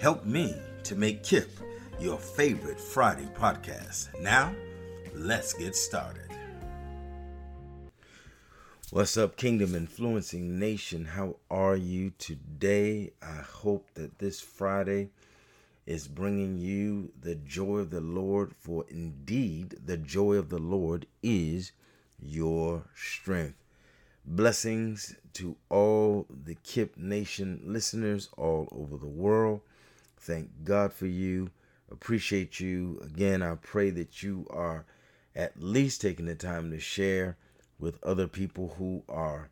Help me to make KIP your favorite Friday podcast. Now, let's get started. What's up, Kingdom Influencing Nation? How are you today? I hope that this Friday is bringing you the joy of the Lord, for indeed, the joy of the Lord is your strength. Blessings to all the KIP Nation listeners all over the world. Thank God for you. Appreciate you. Again, I pray that you are at least taking the time to share with other people who are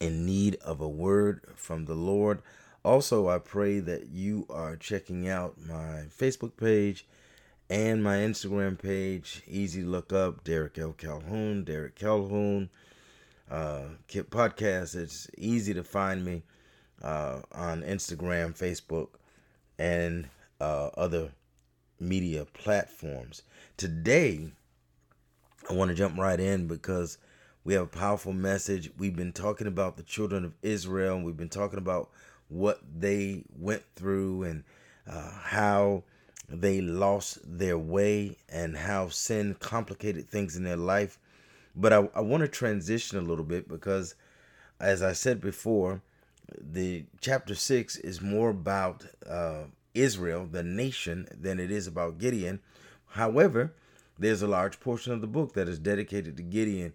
in need of a word from the Lord. Also, I pray that you are checking out my Facebook page and my Instagram page. Easy look up Derek L. Calhoun, Derek Calhoun, KIP Podcast. It's easy to find me on Instagram, Facebook, and other media platforms. Today, I want to jump right in because we have a powerful message. We've been talking about the children of Israel, and we've been talking about what they went through and how they lost their way and how sin complicated things in their life. But I want to transition a little bit because, as I said before, the chapter 6 is more about Israel, the nation, than it is about Gideon. However, there's a large portion of the book that is dedicated to Gideon.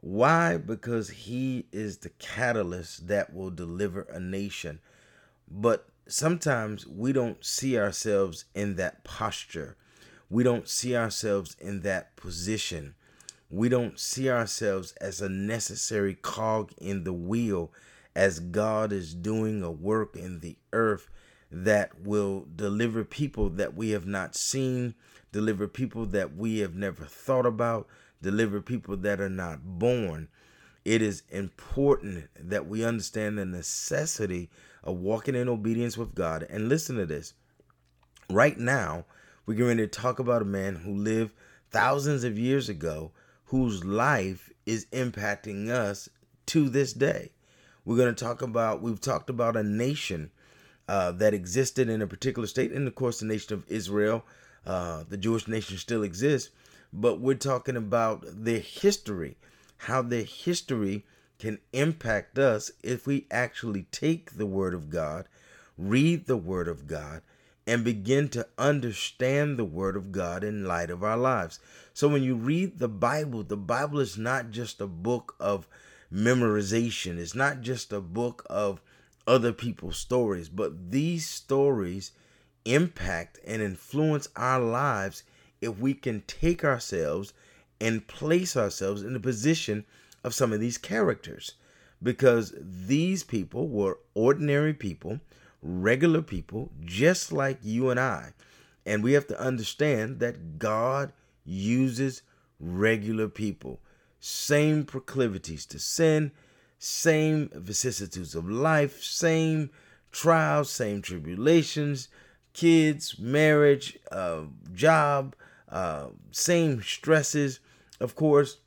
Why? Because he is the catalyst that will deliver a nation. But sometimes we don't see ourselves in that posture. We don't see ourselves in that position. We don't see ourselves as a necessary cog in the wheel as God is doing a work in the earth that will deliver people that we have not seen, deliver people that we have never thought about, deliver people that are not born. It is important that we understand the necessity of walking in obedience with God. And listen to this. Right now, we're going to talk about a man who lived thousands of years ago, whose life is impacting us to this day. We're going to talk about, we've talked about a nation that existed in a particular state. And of course, the nation of Israel, the Jewish nation still exists. But we're talking about their history, how their history can impact us if we actually take the Word of God, read the Word of God, and begin to understand the Word of God in light of our lives. So when you read the Bible is not just a book of memorization. It's not just a book of other people's stories, but these stories impact and influence our lives if we can take ourselves and place ourselves in the position of some of these characters, because these people were ordinary people, regular people, just like you and I. And we have to understand that God uses regular people, same proclivities to sin, same vicissitudes of life, same trials, same tribulations, kids, marriage, job, same stresses, Of course,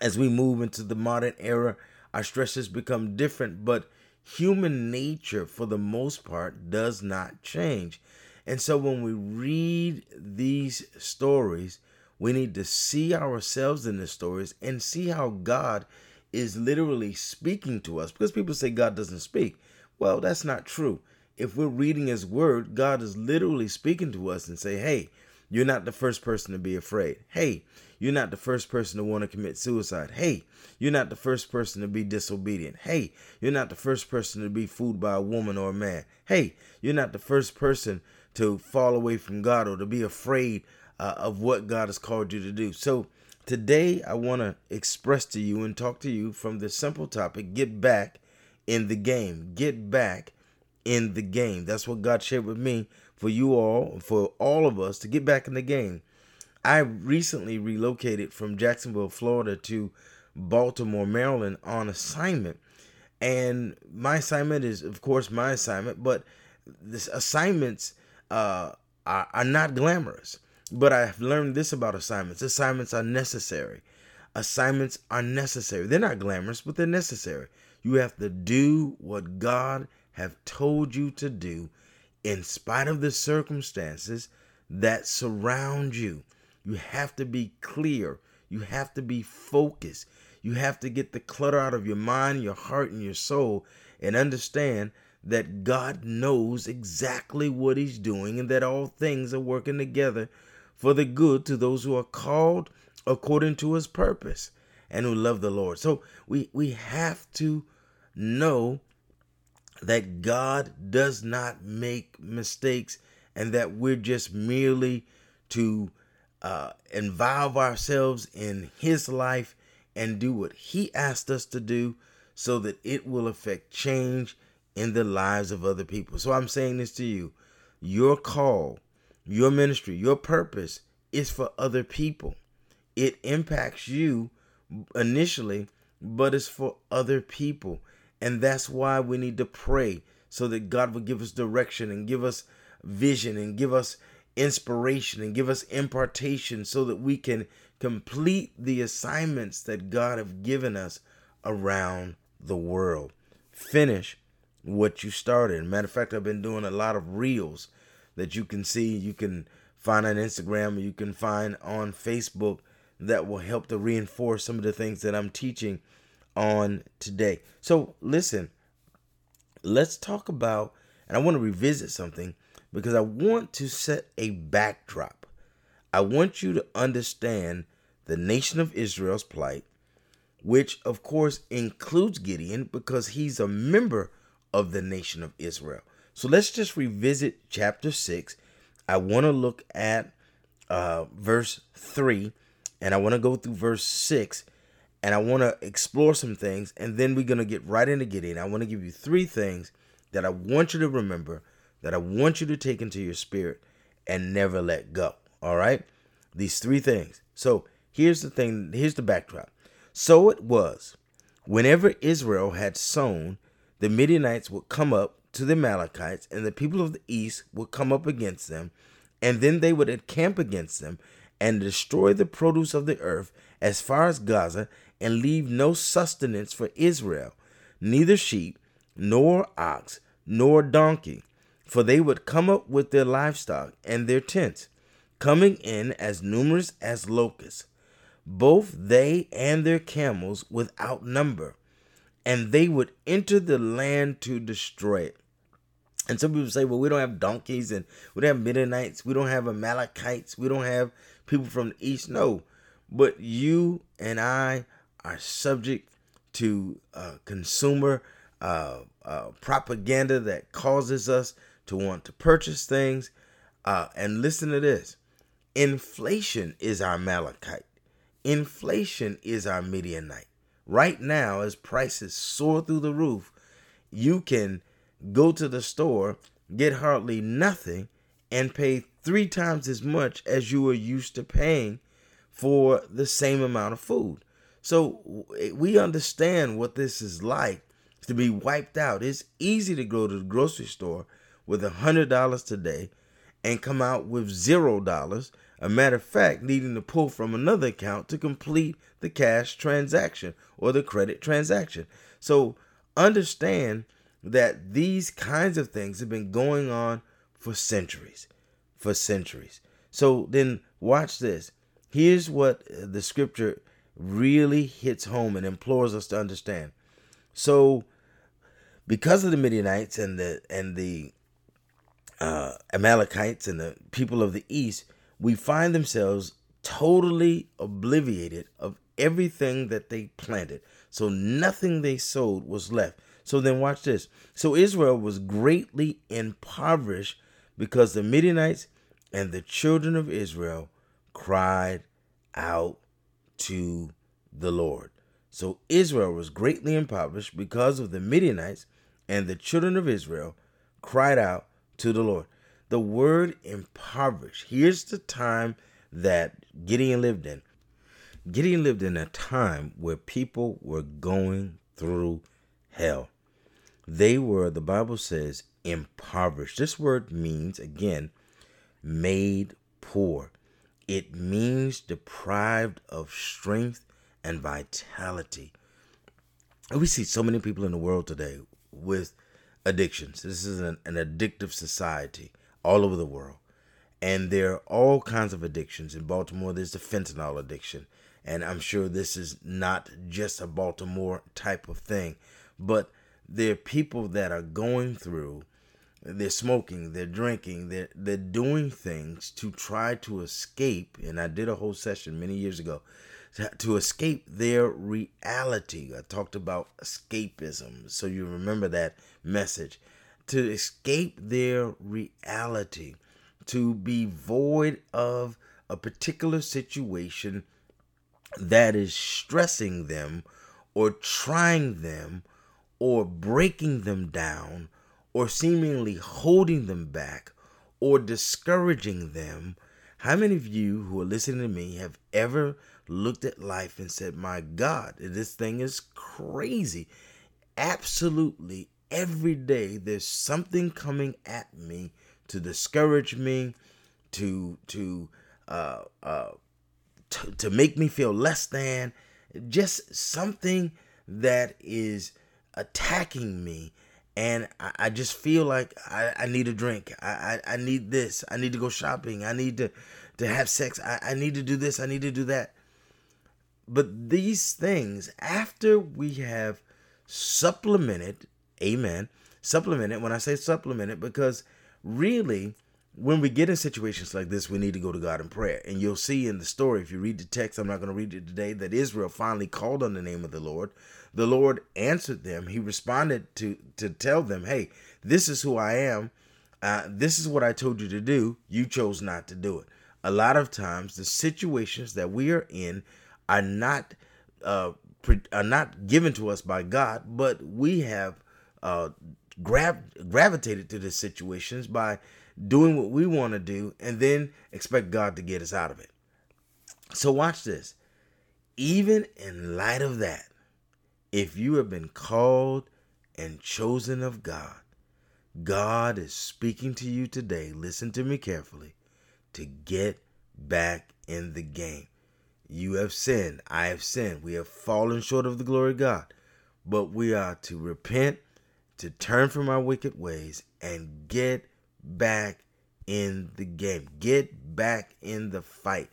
as we move into the modern era, our stresses become different, but human nature, for the most part, does not change. And so when we read these stories, we need to see ourselves in the stories and see how God is literally speaking to us. Because people say God doesn't speak. Well, that's not true. If we're reading his word, God is literally speaking to us and say, hey, you're not the first person to be afraid. Hey, you're not the first person to want to commit suicide. Hey, you're not the first person to be disobedient. Hey, you're not the first person to be fooled by a woman or a man. Hey, you're not the first person to fall away from God or to be afraid of what God has called you to do. So today I want to express to you and talk to you from this simple topic: get back in the game. Get back in the game. That's what God shared with me for you all, for all of us to get back in the game. I recently relocated from Jacksonville, Florida to Baltimore, Maryland on assignment. And my assignment is, of course, my assignment, but this assignments are not glamorous. But I've learned this about assignments. Assignments are necessary. Assignments are necessary. They're not glamorous, but they're necessary. You have to do what God have told you to do in spite of the circumstances that surround you. You have to be clear. You have to be focused. You have to get the clutter out of your mind, your heart, and your soul, and understand that God knows exactly what he's doing and that all things are working together for the good to those who are called according to his purpose and who love the Lord. So we have to know that God does not make mistakes and that we're just merely to involve ourselves in his life and do what he asked us to do so that it will affect change in the lives of other people. So I'm saying this to you: your call, your ministry, your purpose is for other people. It impacts you initially, but it's for other people. And that's why we need to pray so that God will give us direction and give us vision and give us inspiration and give us impartation so that we can complete the assignments that God have given us around the world. Finish what you started. Matter of fact, I've been doing a lot of reels that you can see. You can find on Instagram, you can find on Facebook, that will help to reinforce some of the things that I'm teaching on today. So listen, let's talk about, and I want to revisit something because I want to set a backdrop. I want you to understand the nation of Israel's plight, which of course includes Gideon because he's a member of the nation of Israel. So let's just revisit chapter 6. I want to look at verse 3, and I want to go through verse 6. And I want to explore some things, and then we're going to get right into Gideon. I want to give you three things that I want you to remember, that I want you to take into your spirit and never let go. All right? These three things. So here's the thing. Here's the backdrop. So it was, whenever Israel had sown, the Midianites would come up to the Amalekites, and the people of the east would come up against them, and then they would encamp against them and destroy the produce of the earth as far as Gaza, and leave no sustenance for Israel, neither sheep, nor ox, nor donkey. For they would come up with their livestock and their tents, coming in as numerous as locusts, both they and their camels without number. And they would enter the land to destroy it. And some people say, well, we don't have donkeys, and we don't have Midianites, we don't have Amalekites, we don't have people from the east. No, but you and I are subject to consumer propaganda that causes us to want to purchase things. And listen to this. Inflation is our Amalekite. Inflation is our Midianite. Right now, as prices soar through the roof, you can go to the store, get hardly nothing, and pay 3 times as much as you were used to paying for the same amount of food. So we understand what this is like to be wiped out. It's easy to go to the grocery store with $100 today and come out with $0. A matter of fact, needing to pull from another account to complete the cash transaction or the credit transaction. So understand that these kinds of things have been going on for centuries, So then watch this. Here's what the scripture really hits home and implores us to understand. So because of the Midianites and the Amalekites and the people of the East, we find themselves totally obliviated of everything that they planted. So nothing they sowed was left. So then watch this. So Israel was greatly impoverished because the Midianites and the children of Israel cried out to the Lord. So Israel was greatly impoverished because of the Midianites and the children of Israel cried out to the Lord. The word impoverished. Here's the time that Gideon lived in. Gideon lived in a time where people were going through hell. They were, the Bible says, impoverished. This word means, again, made poor. It means deprived of strength and vitality. And we see so many people in the world today with addictions. This is an addictive society all over the world. And there are all kinds of addictions. In Baltimore, there's the fentanyl addiction. And I'm sure this is not just a Baltimore type of thing. But there are people that are going through, they're smoking, they're drinking, they're doing things to try to escape. And I did a whole session many years ago to escape their reality. I talked about escapism. So you remember that message. To escape their reality, to be void of a particular situation that is stressing them or trying them or breaking them down or seemingly holding them back or discouraging them. How many of you who are listening to me have ever looked at life and said, my God, this thing is crazy? Absolutely. Every day there's something coming at me to discourage me, to make me feel less than, just something that is attacking me. And I just feel like I need a drink. I need this. I need to go shopping. I need to have sex. I need to do this. I need to do that. But these things, after we have supplemented, amen, supplemented. When I say supplemented, because really, when we get in situations like this, we need to go to God in prayer. And you'll see in the story, if you read the text, I'm not going to read it today, that Israel finally called on the name of the Lord. The Lord answered them. He responded to tell them, hey, this is who I am. This is what I told you to do. You chose not to do it. A lot of times, the situations that we are in are not given to us by God, but we have gravitated to the situations by doing what we want to do and then expect God to get us out of it. So watch this. Even in light of that, if you have been called and chosen of God, God is speaking to you today. Listen to me carefully. To get back in the game. You have sinned. I have sinned. We have fallen short of the glory of God, but we are to repent, to turn from our wicked ways and get back in the game. Get back in the fight.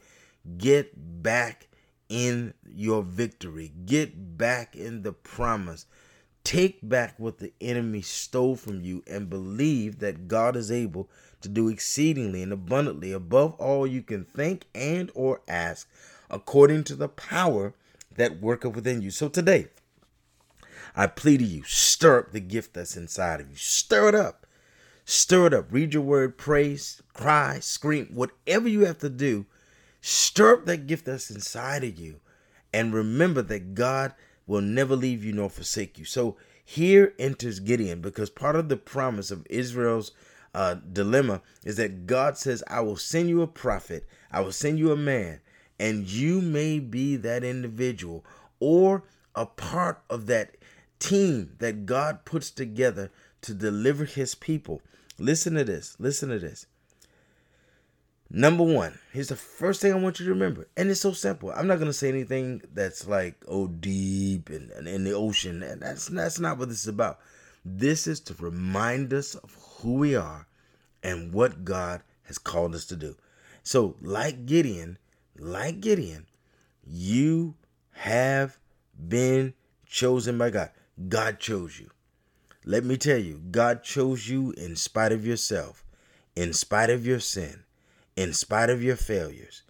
Get back in your victory. Get back in the promise. Take back what the enemy stole from you and believe that God is able to do exceedingly and abundantly above all you can think and or ask, according to the power that worketh within you. So today, I plead to you, stir up the gift that's inside of you. Stir it up. Stir it up. Read your word, praise, cry, scream, whatever you have to do. Stir up that gift that's inside of you. And remember that God will never leave you nor forsake you. So here enters Gideon, because part of the promise of Israel's dilemma is that God says, I will send you a prophet. I will send you a man. And you may be that individual or a part of that team that God puts together to deliver his people. Listen to this. Number one, here's the first thing I want you to remember. And it's so simple. I'm not going to say anything that's like, oh, deep and in the ocean. And that's not what this is about. This is to remind us of who we are and what God has called us to do. So like Gideon, you have been chosen by God. God chose you. Let me tell you, God chose you in spite of yourself, in spite of your sin, in spite of your failures,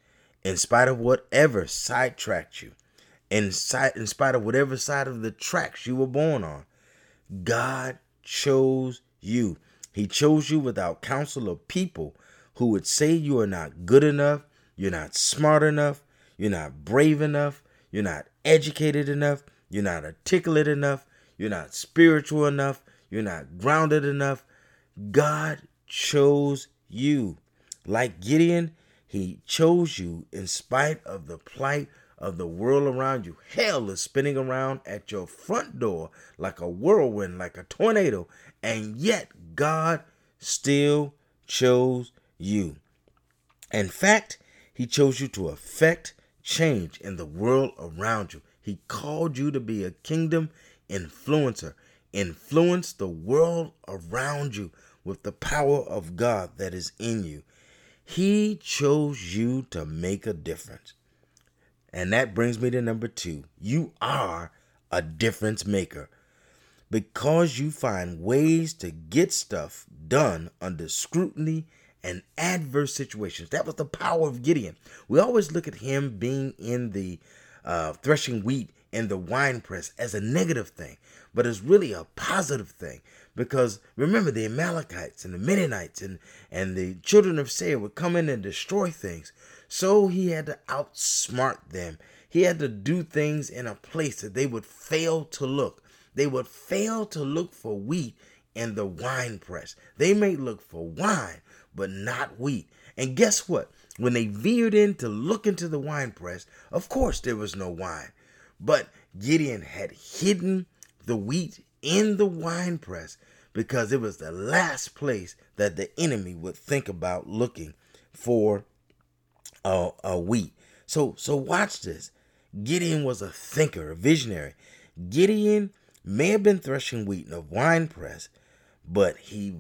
in spite of whatever sidetracked you, in spite of whatever side of the tracks you were born on. God chose you. He chose you without counsel of people who would say you are not good enough, you're not smart enough, you're not brave enough, you're not educated enough, you're not articulate enough, you're not spiritual enough, you're not grounded enough. God chose you. Like Gideon, he chose you in spite of the plight of the world around you. Hell is spinning around at your front door like a whirlwind, like a tornado. And yet God still chose you. In fact, he chose you to affect change in the world around you. He called you to be a kingdom influencer. Influence the world around you with the power of God that is in you. He chose you to make a difference. And that brings me to number two. You are a difference maker because you find ways to get stuff done under scrutiny and adverse situations. That was the power of Gideon. We always look at him being in the threshing wheat in the wine press as a negative thing, but it's really a positive thing. Because remember, the Amalekites and the Midianites and the children of Seir would come in and destroy things. So he had to outsmart them. He had to do things in a place that they would fail to look. They would fail to look for wheat in the wine press. They may look for wine, but not wheat. And guess what? When they veered in to look into the wine press, of course there was no wine. But Gideon had hidden the wheat in the wine press because it was the last place that the enemy would think about looking for a wheat. So watch this. Gideon was a thinker, a visionary. Gideon may have been threshing wheat in a wine press, but he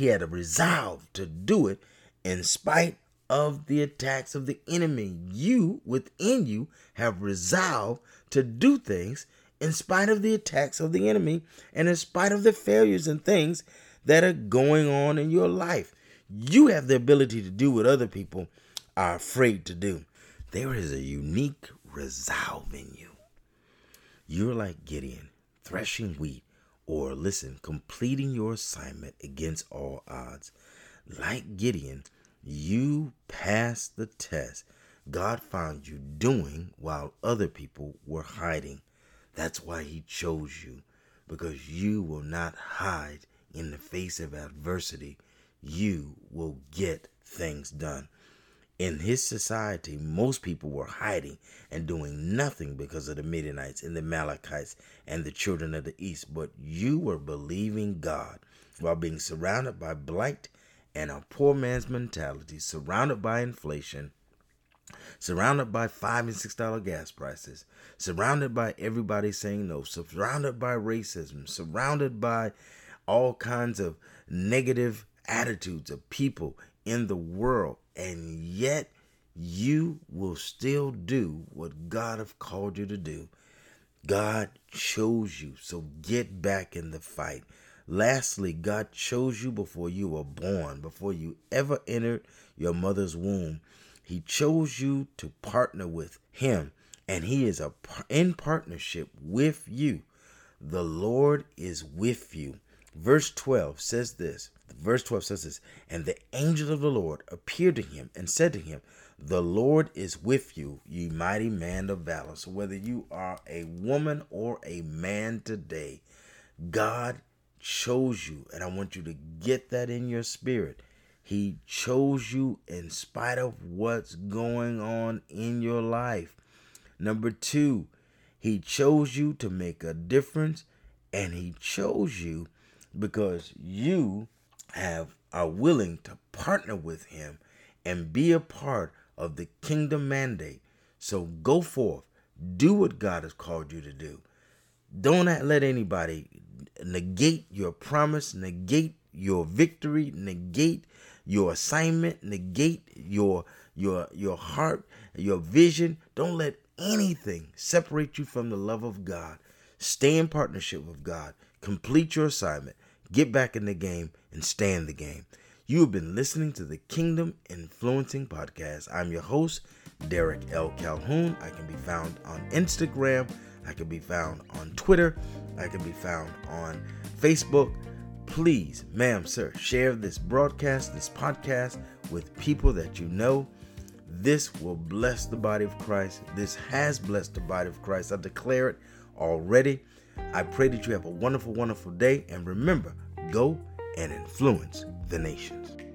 had a resolve to do it in spite of the attacks of the enemy. You within you have resolve to do things in spite of the attacks of the enemy and in spite of the failures and things that are going on in your life. You have the ability to do what other people are afraid to do. There is a unique resolve in you. You're like Gideon, threshing wheat, or listen, completing your assignment against all odds. Like Gideon, you passed the test. God found you doing while other people were hiding. That's why he chose you, because you will not hide in the face of adversity. You will get things done. In his society, most people were hiding and doing nothing because of the Midianites and the Amalekites and the children of the East. But you were believing God while being surrounded by blight and a poor man's mentality, surrounded by inflation, surrounded by $5 and $6 gas prices, surrounded by everybody saying no, surrounded by racism, surrounded by all kinds of negative attitudes of people in the world, and yet you will still do what God have called you to do. God chose you, so get back in the fight. Lastly, God chose you before you were born, before you ever entered your mother's womb. He chose you to partner with him, and he is in partnership with you. The Lord is with you. Verse 12 says this, and the angel of the Lord appeared to him and said to him, the Lord is with you, ye mighty man of valor. So whether you are a woman or a man today, God chose you, and I want you to get that in your spirit. He chose you in spite of what's going on in your life. Number two, he chose you to make a difference, and he chose you because you are willing to partner with him and be a part of the kingdom mandate. So go forth. Do what God has called you to do. Don't let anybody negate your promise, negate your victory, negate your assignment, negate your heart, your vision. Don't let anything separate you from the love of God. Stay in partnership with God. Complete your assignment. Get back in the game and stay in the game. You have been listening to the Kingdom Influencing Podcast. I'm your host, Derek L. Calhoun. I can be found on Instagram. I can be found on Twitter. I can be found on Facebook. Please, ma'am, sir, share this broadcast, this podcast with people that you know. This will bless the body of Christ. This has blessed the body of Christ. I declare it already. I pray that you have a wonderful, wonderful day. And remember, go and influence the nations.